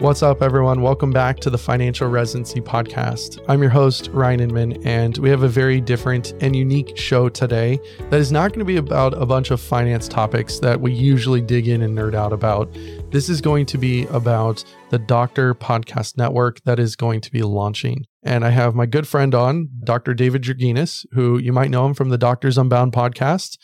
What's up, everyone? Welcome back to the Financial Residency Podcast. I'm your host, Ryan Inman, and we have a very different and unique show today that is not going to be about a bunch of finance topics that we usually dig in and nerd out about. This is going to be about the Doctor Podcast Network that is going to be launching. And I have my good friend on, Dr. David Draghinas, who you might know him from the Doctors Unbound podcast.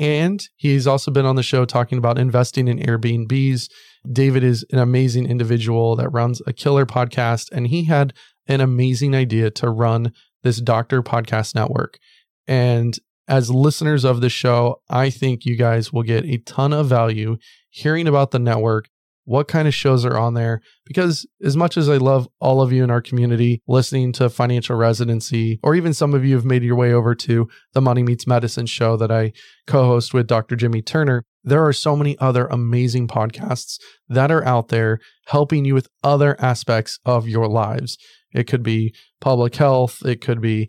And he's also been on the show talking about investing in Airbnbs. David is an amazing individual that runs a killer podcast, and he had an amazing idea to run this Doctor Podcast Network. And as listeners of the show, I think you guys will get a ton of value hearing about the network, what kind of shows are on there, because as much as I love all of you in our community listening to Financial Residency, or even some of you have made your way over to the Money Meets Medicine show that I co-host with Dr. Jimmy Turner, there are so many other amazing podcasts that are out there helping you with other aspects of your lives. It could be public health, it could be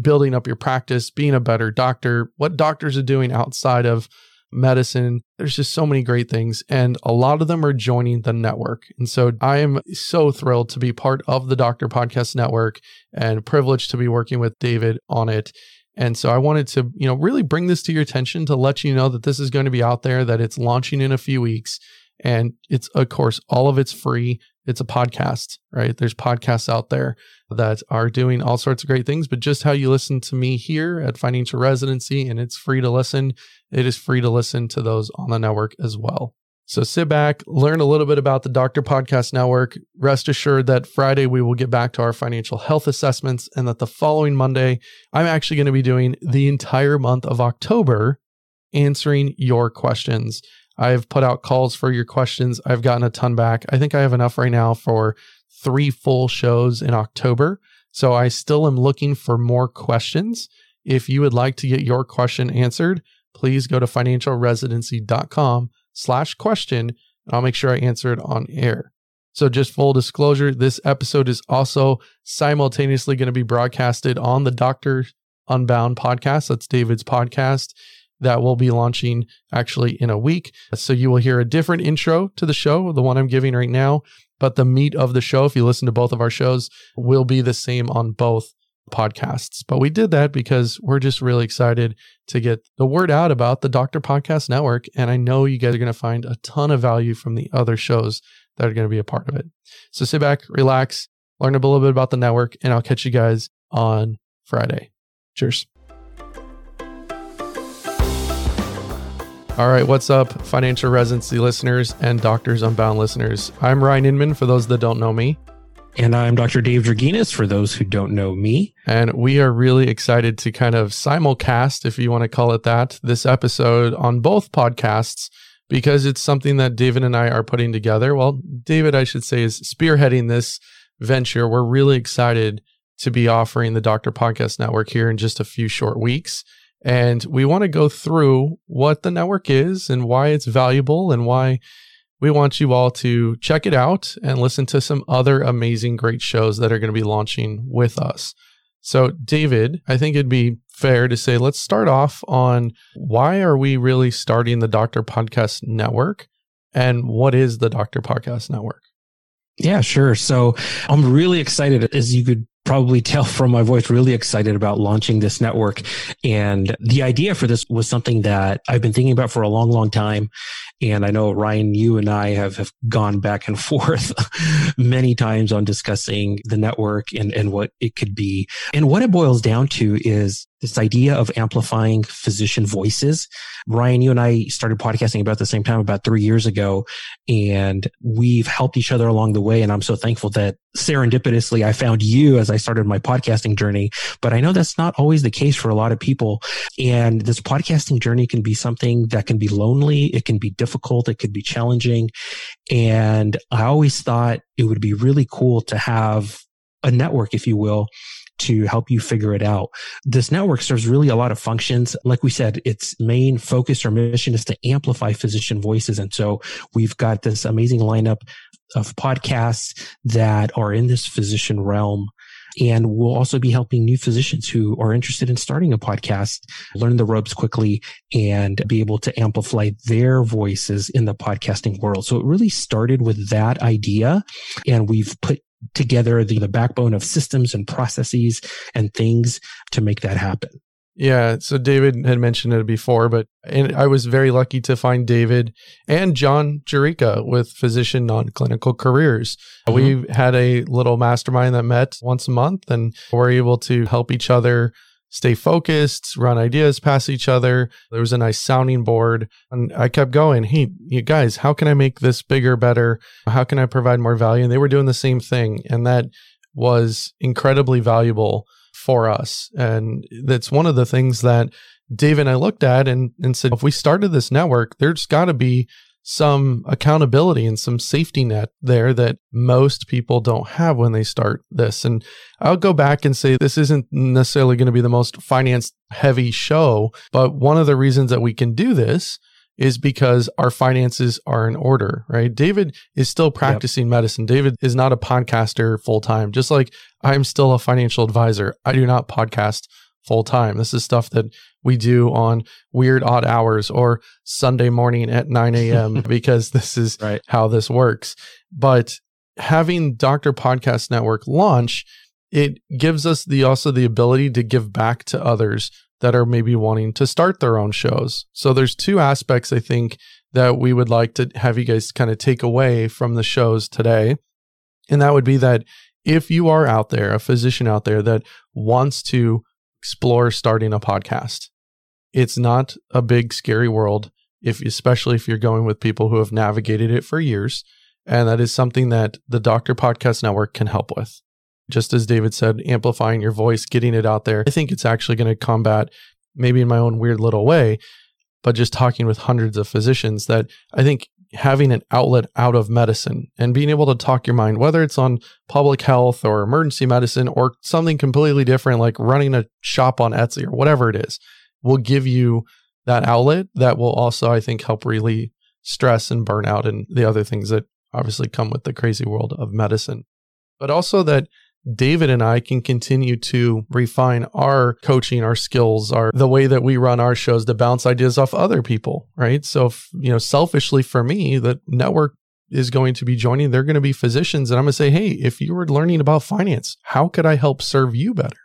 building up your practice, being a better doctor, what doctors are doing outside of medicine. There's just so many great things, and a lot of them are joining the network. And so I am so thrilled to be part of the Doctor Podcast Network and privileged to be working with David on it. And so I wanted to, really bring this to your attention to let you know that this is going to be out there, that it's launching in a few weeks. And it's, of course, all of it's free. It's a podcast, right? There's podcasts out there that are doing all sorts of great things, but just how you listen to me here at Financial Residency, and it's free to listen. It is free to listen to those on the network as well. So sit back, learn a little bit about the Doctor Podcast Network. Rest assured that Friday we will get back to our financial health assessments, and that the following Monday, I'm actually going to be doing the entire month of October answering your questions. I've put out calls for your questions. I've gotten a ton back. I think I have enough right now for 3 full shows in October. So I still am looking for more questions. If you would like to get your question answered, please go to financialresidency.com/question, and I'll make sure I answer it on air. So just full disclosure, this episode is also simultaneously going to be broadcasted on the Doctor Unbound podcast. That's David's podcast that will be launching actually in a week. So you will hear a different intro to the show, the one I'm giving right now, but the meat of the show, if you listen to both of our shows, will be the same on both podcasts. But we did that because we're just really excited to get the word out about the Doctor Podcast Network. And I know you guys are going to find a ton of value from the other shows that are going to be a part of it. So sit back, relax, learn a little bit about the network, and I'll catch you guys on Friday. Cheers. All right, what's up, Financial Residency listeners and Doctors Unbound listeners? I'm Ryan Inman, for those that don't know me. And I'm Dr. Dave Draghinas, for those who don't know me. And we are really excited to kind of simulcast, if you want to call it that, this episode on both podcasts, because it's something that David and I are putting together. Well, David, I should say, is spearheading this venture. We're really excited to be offering the Doctor Podcast Network here in just a few short weeks. And we want to go through what the network is and why it's valuable and why we want you all to check it out and listen to some other amazing, great shows that are going to be launching with us. So, David, I think it'd be fair to say, let's start off on why are we really starting the Doctor Podcast Network, and what is the Doctor Podcast Network? Yeah, sure. So I'm really excited, as you could probably tell from my voice, really excited about launching this network. And the idea for this was something that I've been thinking about for a long, long time. And I know, Ryan, you and I have gone back and forth many times on discussing the network and what it could be. And what it boils down to is this idea of amplifying physician voices. Ryan, you and I started podcasting about the same time, about 3 years ago, and we've helped each other along the way. And I'm so thankful that serendipitously I found you as I started my podcasting journey. But I know that's not always the case for a lot of people. And this podcasting journey can be something that can be lonely. It can be difficult. It could be challenging. And I always thought it would be really cool to have a network, if you will, to help you figure it out. This network serves really a lot of functions. Like we said, its main focus or mission is to amplify physician voices. And so we've got this amazing lineup of podcasts that are in this physician realm And we'll also be helping new physicians who are interested in starting a podcast learn the ropes quickly and be able to amplify their voices in the podcasting world. So it really started with that idea, and we've put together the backbone of systems and processes and things to make that happen. Yeah. So David had mentioned it before, and I was very lucky to find David and John Jerica with Physician Non-Clinical Careers. Mm-hmm. We had a little mastermind that met once a month, and we're able to help each other stay focused, run ideas past each other. There was a nice sounding board, and I kept going, hey, you guys, how can I make this bigger, better? How can I provide more value? And they were doing the same thing. And that was incredibly valuable for us. And that's one of the things that Dave and I looked at and said, if we started this network, there's got to be some accountability and some safety net there that most people don't have when they start this. And I'll go back and say this isn't necessarily going to be the most finance heavy show, but one of the reasons that we can do this is because our finances are in order, right? David is still practicing medicine. David is not a podcaster full-time, just like I'm still a financial advisor. I do not podcast full-time. This is stuff that we do on weird odd hours or Sunday morning at 9 a.m. because this is how this works. But having Doctor Podcast Network launch, it gives us also the ability to give back to others that are maybe wanting to start their own shows. So there's two aspects, I think, that we would like to have you guys kind of take away from the shows today. And that would be that if you are out there, a physician out there that wants to explore starting a podcast, it's not a big, scary world, especially if you're going with people who have navigated it for years. And that is something that the Doctor Podcast Network can help with. Just as David said, amplifying your voice, getting it out there. I think it's actually going to combat, maybe in my own weird little way, but just talking with hundreds of physicians, that I think having an outlet out of medicine and being able to talk your mind, whether it's on public health or emergency medicine or something completely different, like running a shop on Etsy or whatever it is, will give you that outlet that will also, I think, help relieve stress and burnout and the other things that obviously come with the crazy world of medicine. But also that David and I can continue to refine our coaching, our skills, the way that we run our shows to bounce ideas off other people, right? So, selfishly for me, the network is going to be joining. They're going to be physicians. And I'm going to say, hey, if you were learning about finance, how could I help serve you better,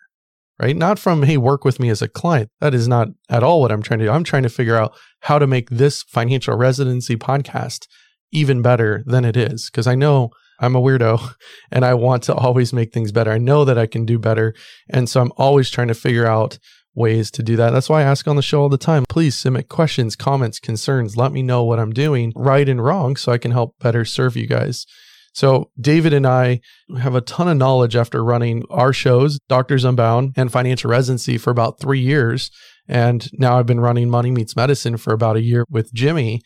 right? Not from, hey, work with me as a client. That is not at all what I'm trying to do. I'm trying to figure out how to make this financial residency podcast even better than it is, because I know I'm a weirdo and I want to always make things better. I know that I can do better. And so I'm always trying to figure out ways to do that. That's why I ask on the show all the time, please submit questions, comments, concerns. Let me know what I'm doing right and wrong so I can help better serve you guys. So David and I have a ton of knowledge after running our shows, Doctors Unbound and Financial Residency, for about 3 years. And now I've been running Money Meets Medicine for about a year with Jimmy.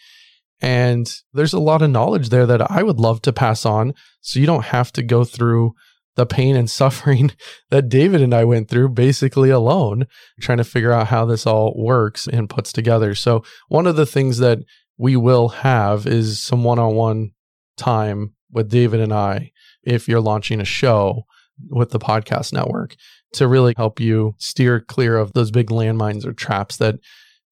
And there's a lot of knowledge there that I would love to pass on, so you don't have to go through the pain and suffering that David and I went through basically alone, trying to figure out how this all works and puts together. So one of the things that we will have is some one-on-one time with David and I, if you're launching a show with the podcast network, to really help you steer clear of those big landmines or traps that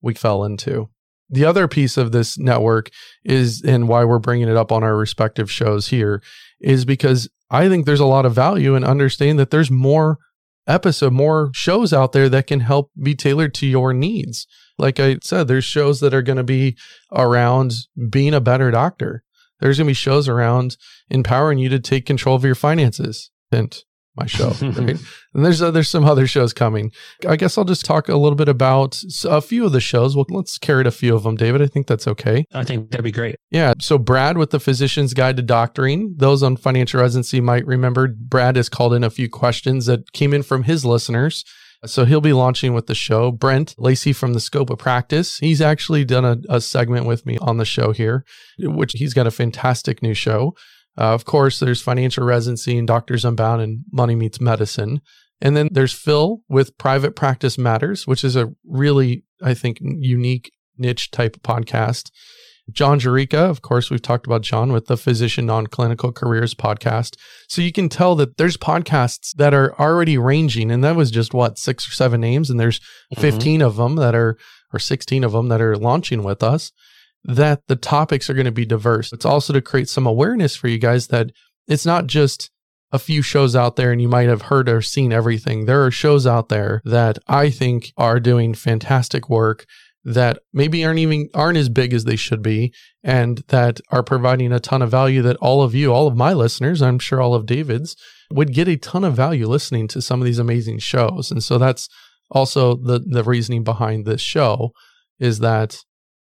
we fell into. The other piece of this network is, and why we're bringing it up on our respective shows here, is because I think there's a lot of value in understanding that there's more shows out there that can help be tailored to your needs. Like I said, there's shows that are going to be around being a better doctor. There's going to be shows around empowering you to take control of your finances. Hint, my show, right? And there's some other shows coming. I guess I'll just talk a little bit about a few of the shows. Well, let's carry a few of them, David. I think that's okay. I think that'd be great. Yeah. So Brad with the Physician's Guide to Doctoring. Those on Financial Residency might remember Brad has called in a few questions that came in from his listeners. So he'll be launching with the show. Brent Lacey from the Scope of Practice. He's actually done a segment with me on the show here, which he's got a fantastic new show. Of course, there's Financial Residency and Doctors Unbound and Money Meets Medicine. And then there's Phil with Private Practice Matters, which is a really, I think, unique niche type of podcast. John Jerica, of course, we've talked about John with the Physician Non-Clinical Careers podcast. So you can tell that there's podcasts that are already ranging, and that was just what, 6 or 7 names, and there's 15 of them that are, or 16 of them that are launching with us, that the topics are going to be diverse. It's also to create some awareness for you guys that it's not just a few shows out there and you might have heard or seen everything. There are shows out there that I think are doing fantastic work that maybe aren't as big as they should be, and that are providing a ton of value that all of you, all of my listeners, I'm sure all of David's, would get a ton of value listening to some of these amazing shows. And so that's also the reasoning behind this show, is that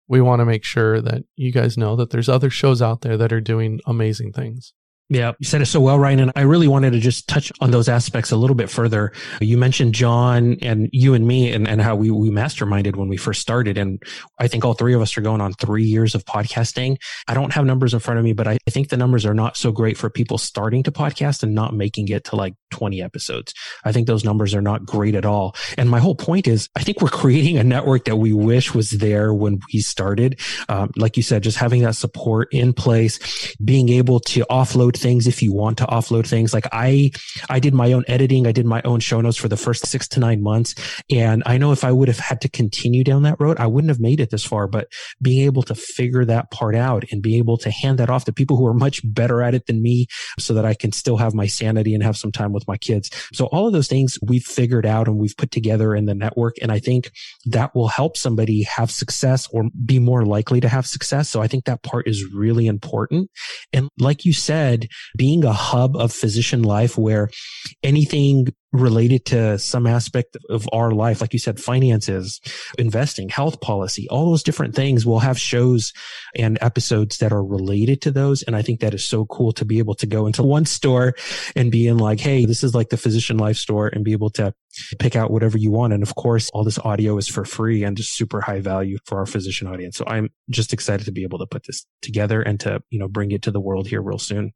we want to make sure that you guys know that there's other shows out there that are doing amazing things. Yeah, you said it so well, Ryan. And I really wanted to just touch on those aspects a little bit further. You mentioned John and you and me and how we masterminded when we first started. And I think all three of us are going on 3 years of podcasting. I don't have numbers in front of me, but I think the numbers are not so great for people starting to podcast and not making it to like 20 episodes. I think those numbers are not great at all. And my whole point is, I think we're creating a network that we wish was there when we started. Like you said, just having that support in place, being able to offload things if you want to offload things. Like I did my own editing. I did my own show notes for the first 6 to 9 months. And I know if I would have had to continue down that road, I wouldn't have made it this far, but being able to figure that part out and be able to hand that off to people who are much better at it than me so that I can still have my sanity and have some time with my kids. So all of those things we've figured out and we've put together in the network. And I think that will help somebody have success or be more likely to have success. So I think that part is really important. And like you said, being a hub of physician life where anything related to some aspect of our life, like you said, finances, investing, health policy, all those different things, we'll have shows and episodes that are related to those. And I think that is so cool to be able to go into one store and be in like, hey, this is like the Physician Life store, and be able to pick out whatever you want. And of course, all this audio is for free and just super high value for our physician audience. So I'm just excited to be able to put this together and to, you know, bring it to the world here real soon.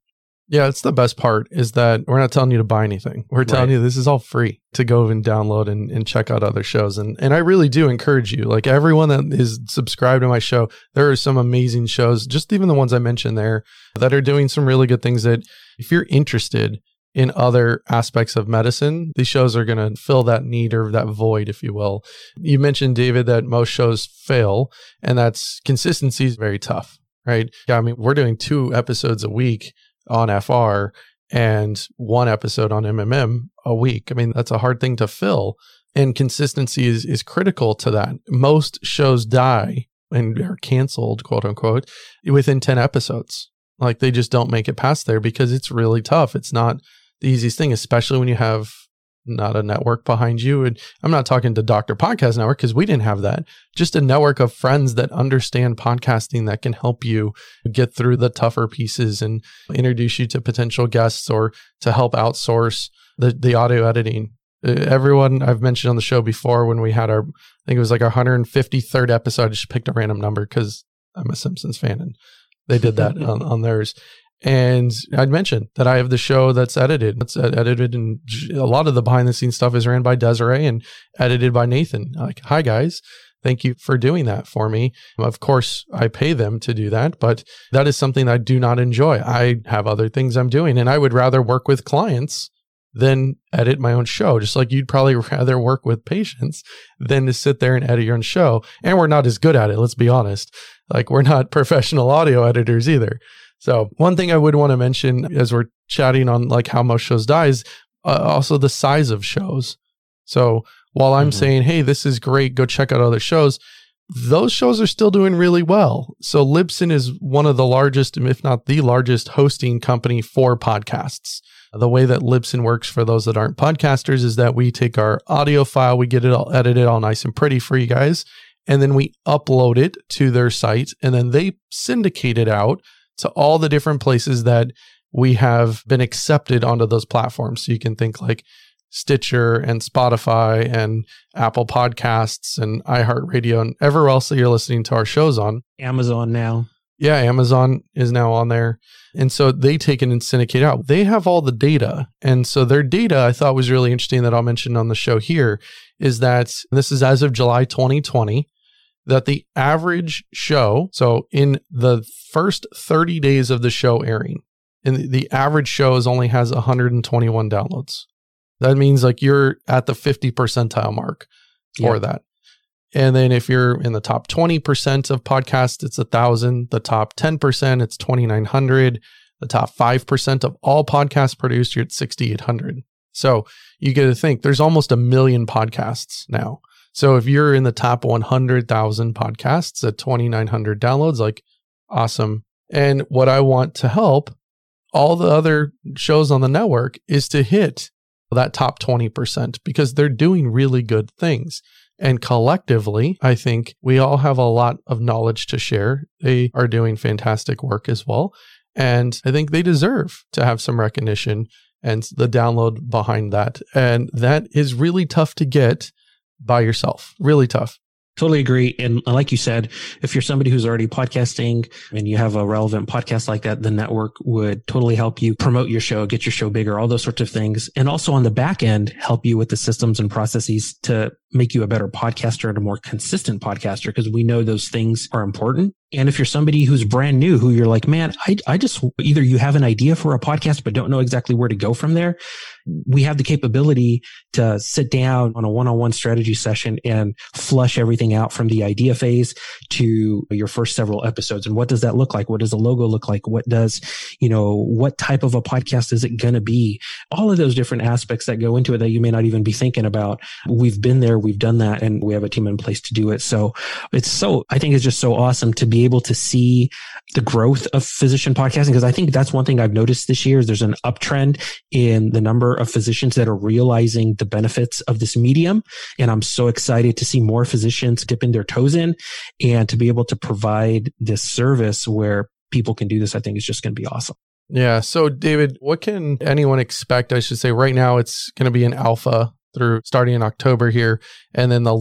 Yeah, it's the best part is that we're not telling you to buy anything. We're telling you this is all free to go and download and check out other shows. And I really do encourage you, like everyone that is subscribed to my show, there are some amazing shows, just even the ones I mentioned there, that are doing some really good things that if you're interested in other aspects of medicine, these shows are going to fill that need or that void, if you will. You mentioned, David, that most shows fail, and that's consistency is very tough, right? Yeah, I mean, we're doing 2 episodes a week on FR and 1 episode on MMM a week. I mean, that's a hard thing to fill, and consistency is critical to that. Most shows die and are canceled, quote unquote, within 10 episodes. Like they just don't make it past there because it's really tough. It's not the easiest thing, especially when you have not a network behind you. And I'm not talking to Doctor Podcast Network because we didn't have that. Just a network of friends that understand podcasting that can help you get through the tougher pieces and introduce you to potential guests or to help outsource the audio editing. Everyone I've mentioned on the show before, when we had I think it was like our 153rd episode, I just picked a random number because I'm a Simpsons fan and they did that on theirs. And I'd mentioned that I have the show that's edited. It's edited, and a lot of the behind-the-scenes stuff is ran by Desiree and edited by Nathan. Like, hi guys, thank you for doing that for me. Of course, I pay them to do that, but that is something I do not enjoy. I have other things I'm doing, and I would rather work with clients than edit my own show. Just like you'd probably rather work with patients than to sit there and edit your own show. And we're not as good at it, let's be honest. Like, we're not professional audio editors either. So one thing I would want to mention as we're chatting on like how most shows die is also the size of shows. So while I'm saying, hey, this is great, go check out other shows, those shows are still doing really well. So Libsyn is one of the largest, if not the largest, hosting company for podcasts. The way that Libsyn works, for those that aren't podcasters, is that we take our audio file, we get it all edited, all nice and pretty for you guys, and then we upload it to their site, and then they syndicate it out to all the different places that we have been accepted onto those platforms. So you can think like Stitcher and Spotify and Apple Podcasts and iHeartRadio and everywhere else that you're listening to our shows on. Amazon now. Yeah, Amazon is now on there. And so they take it and syndicate out. They have all the data. And so their data, I thought, was really interesting that I'll mention on the show here, is that this is as of July 2020. that the average show, so in the first 30 days of the show airing, and the average shows only has 121 downloads. That means like you're at the 50 percentile mark for that. And then if you're in the top 20% of podcasts, it's 1,000. The top 10%, it's 2,900. The top 5% of all podcasts produced, you're at 6,800. So you get to think there's almost 1 million podcasts now. So if you're in the top 100,000 podcasts at 2,900 downloads, like awesome. And what I want to help all the other shows on the network is to hit that top 20% because they're doing really good things. And collectively, I think we all have a lot of knowledge to share. They are doing fantastic work as well. And I think they deserve to have some recognition and the download behind that. And that is really tough to get by yourself. Really tough. Totally agree. And like you said, if you're somebody who's already podcasting and you have a relevant podcast like that, the network would totally help you promote your show, get your show bigger, all those sorts of things. And also on the back end, help you with the systems and processes to make you a better podcaster and a more consistent podcaster, because we know those things are important. And if you're somebody who's brand new, who you're like, man, I just, either you have an idea for a podcast, but don't know exactly where to go from there. We have the capability to sit down on a one-on-one strategy session and flush everything out from the idea phase to your first several episodes. And what does that look like? What does the logo look like? What does, you know, what type of a podcast is it going to be? All of those different aspects that go into it that you may not even be thinking about. We've been there, we've done that, and we have a team in place to do it. So I think it's just so awesome to be able to see the growth of physician podcasting, because I think that's one thing I've noticed this year is there's an uptrend in the number of physicians that are realizing the benefits of this medium. And I'm so excited to see more physicians dipping their toes in and to be able to provide this service where people can do this. I think is just going to be awesome. Yeah. So David, what can anyone expect? I should say right now it's going to be an alpha through starting in October here. And then the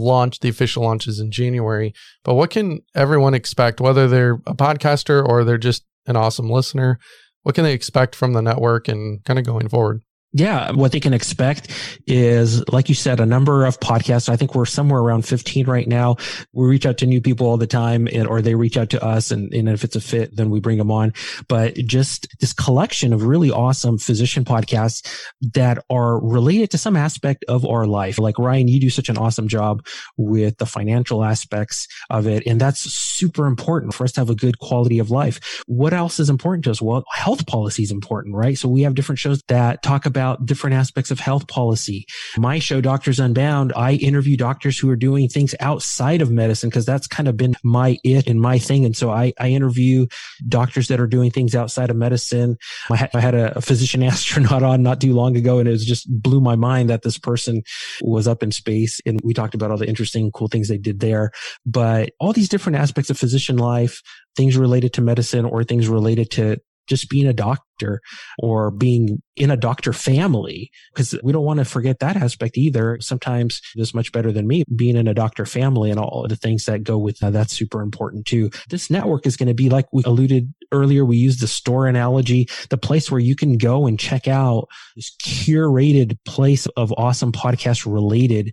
official launch is in January. But what can everyone expect, whether they're a podcaster or they're just an awesome listener? What can they expect from the network and kind of going forward? Yeah. What they can expect is, like you said, a number of podcasts. I think we're somewhere around 15 right now. We reach out to new people all the time or they reach out to us. And if it's a fit, then we bring them on. But just this collection of really awesome physician podcasts that are related to some aspect of our life. Like Ryan, you do such an awesome job with the financial aspects of it. And that's super important for us to have a good quality of life. What else is important to us? Well, health policy is important, right? So we have different shows that talk about different aspects of health policy. My show, Doctors Unbound, I interview doctors who are doing things outside of medicine because that's kind of been my it and my thing. And so I interview doctors that are doing things outside of medicine. I had a physician astronaut on not too long ago, and it was just blew my mind that this person was up in space. And we talked about all the interesting, cool things they did there. But all these different aspects of physician life, things related to medicine or things related to just being a doctor or being in a doctor family, because we don't want to forget that aspect either. Sometimes it's much better than me being in a doctor family and all the things that go with that. That's super important too. This network is going to be, like we alluded earlier, we use the store analogy, the place where you can go and check out this curated place of awesome podcasts related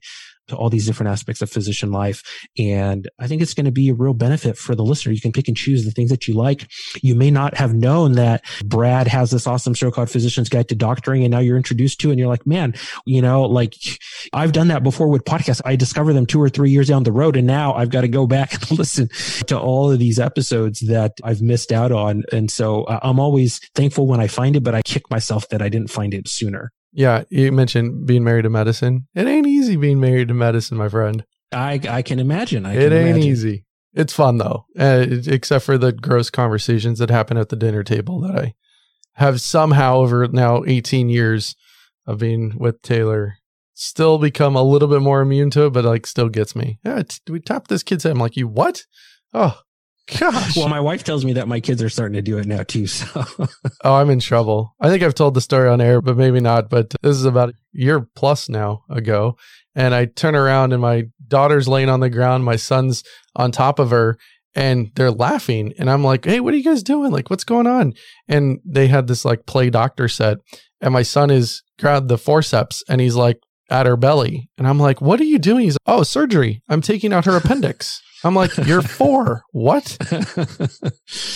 to all these different aspects of physician life. And I think it's going to be a real benefit for the listener. You can pick and choose the things that you like. You may not have known that Brad has this awesome show called Physician's Guide to Doctoring, and now you're introduced to it and you're like, man, you know, like I've done that before with podcasts. I discover them 2 or 3 years down the road, and now I've got to go back and listen to all of these episodes that I've missed out on. And so I'm always thankful when I find it, but I kick myself that I didn't find it sooner. Yeah, you mentioned being married to medicine. It ain't easy being married to medicine, my friend. I can imagine. It ain't easy. It's fun, though, except for the gross conversations that happen at the dinner table that I have somehow over now 18 years of being with Taylor still become a little bit more immune to it, but like still gets me. Yeah, we tapped this kid's head. I'm like, you what? Oh, gosh. Well, my wife tells me that my kids are starting to do it now too. So, I'm in trouble. I think I've told the story on air, but maybe not. But this is about a year plus now ago. And I turn around and my daughter's laying on the ground. My son's on top of her and they're laughing. And I'm like, hey, what are you guys doing? Like, what's going on? And they had this like play doctor set. And my son is grabbed the forceps and he's like at her belly. And I'm like, what are you doing? He's like, oh, surgery. I'm taking out her appendix. I'm like, you're four. What?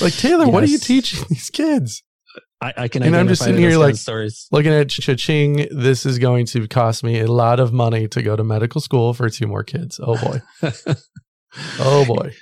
Like, Taylor, yes. What are you teaching these kids? I can. And I'm just sitting here like looking at cha-ching. This is going to cost me a lot of money to go to medical school for two more kids. Oh boy. Oh boy.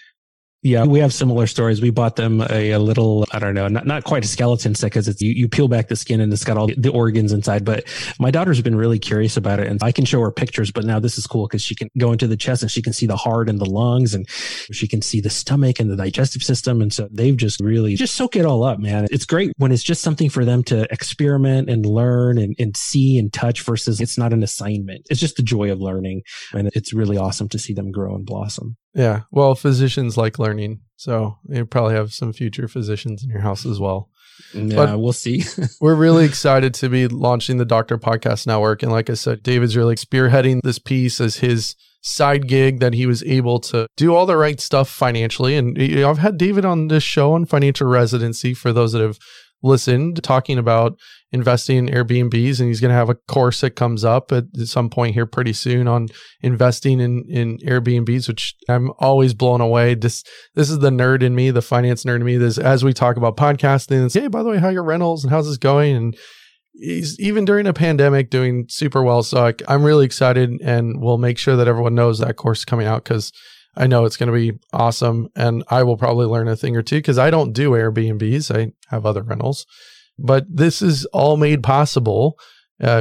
Yeah, we have similar stories. We bought them a little, I don't know, not quite a skeleton set because it's you peel back the skin and it's got all the organs inside. But my daughter's been really curious about it, and I can show her pictures. But now this is cool because she can go into the chest and she can see the heart and the lungs, and she can see the stomach and the digestive system. And so they've just really just soak it all up, man. It's great when it's just something for them to experiment and learn and see and touch versus it's not an assignment. It's just the joy of learning, and it's really awesome to see them grow and blossom. Yeah. Well, physicians like learning. So you probably have some future physicians in your house as well. Yeah, but we'll see. We're really excited to be launching the Doctor Podcast Network. And like I said, David's really spearheading this piece as his side gig that he was able to do all the right stuff financially. And I've had David on this show on Financial Residency for those that have listened, talking about investing in Airbnbs, and he's going to have a course that comes up at some point here pretty soon on investing in Airbnbs, which I'm always blown away. This is the nerd in me, the finance nerd in me. This as we talk about podcasting, and say, hey, by the way, how are your rentals and how's this going? And he's even during a pandemic doing super well. So I'm really excited, and we'll make sure that everyone knows that course is coming out because I know it's going to be awesome, and I will probably learn a thing or two because I don't do Airbnbs. I have other rentals, but this is all made possible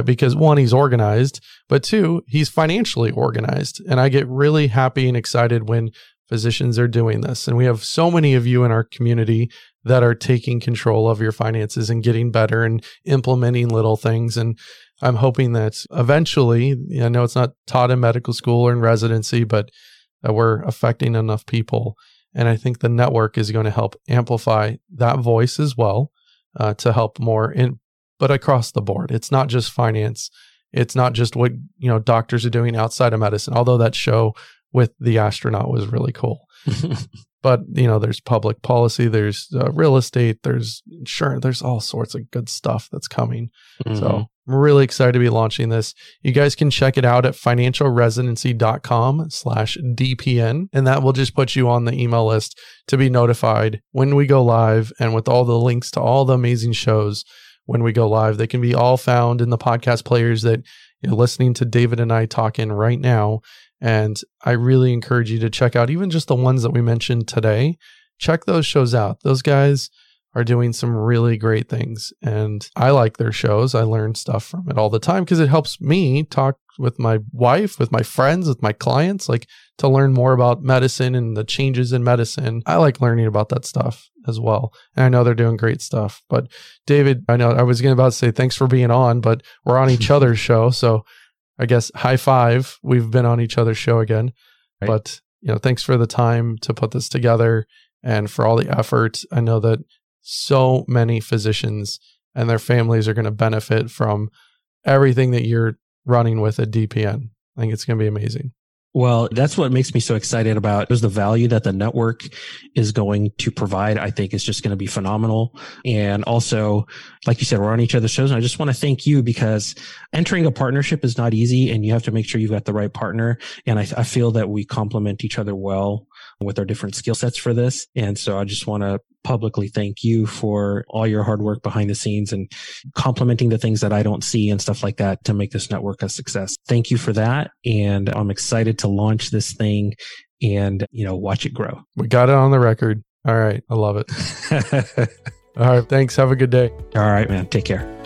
because one, he's organized, but two, he's financially organized. And I get really happy and excited when physicians are doing this. And we have so many of you in our community that are taking control of your finances and getting better and implementing little things. And I'm hoping that eventually, I know it's not taught in medical school or in residency, but that we're affecting enough people. And I think the network is going to help amplify that voice as well to help more in, but across the board. It's not just finance. It's not just what, you know, doctors are doing outside of medicine, although that show with the astronaut was really cool. But, you know, there's public policy, there's real estate, there's insurance, there's all sorts of good stuff that's coming. Mm-hmm. So I'm really excited to be launching this. You guys can check it out at financialresidency.com/DPN. And that will just put you on the email list to be notified when we go live. And with all the links to all the amazing shows when we go live, they can be all found in the podcast players that you're listening to David and I talk in right now. And I really encourage you to check out even just the ones that we mentioned today. Check those shows out. Those guys are doing some really great things. And I like their shows. I learn stuff from it all the time because it helps me talk with my wife, with my friends, with my clients, like to learn more about medicine and the changes in medicine. I like learning about that stuff as well. And I know they're doing great stuff. But David, I know I was about to say thanks for being on, but we're on each other's show. So I guess high five, we've been on each other's show again, right. But you know, thanks for the time to put this together and for all the effort. I know that so many physicians and their families are going to benefit from everything that you're running with at DPN. I think it's going to be amazing. Well, that's what makes me so excited about is the value that the network is going to provide. I think it's just going to be phenomenal. And also, like you said, we're on each other's shows. And I just want to thank you because entering a partnership is not easy and you have to make sure you've got the right partner. And I feel that we complement each other well with our different skill sets for this. And so I just want to publicly thank you for all your hard work behind the scenes and complementing the things that I don't see and stuff like that to make this network a success. Thank you for that. And I'm excited to launch this thing and, you know, watch it grow. We got it on the record. All right. I love it. All right. Thanks. Have a good day. All right, man. Take care.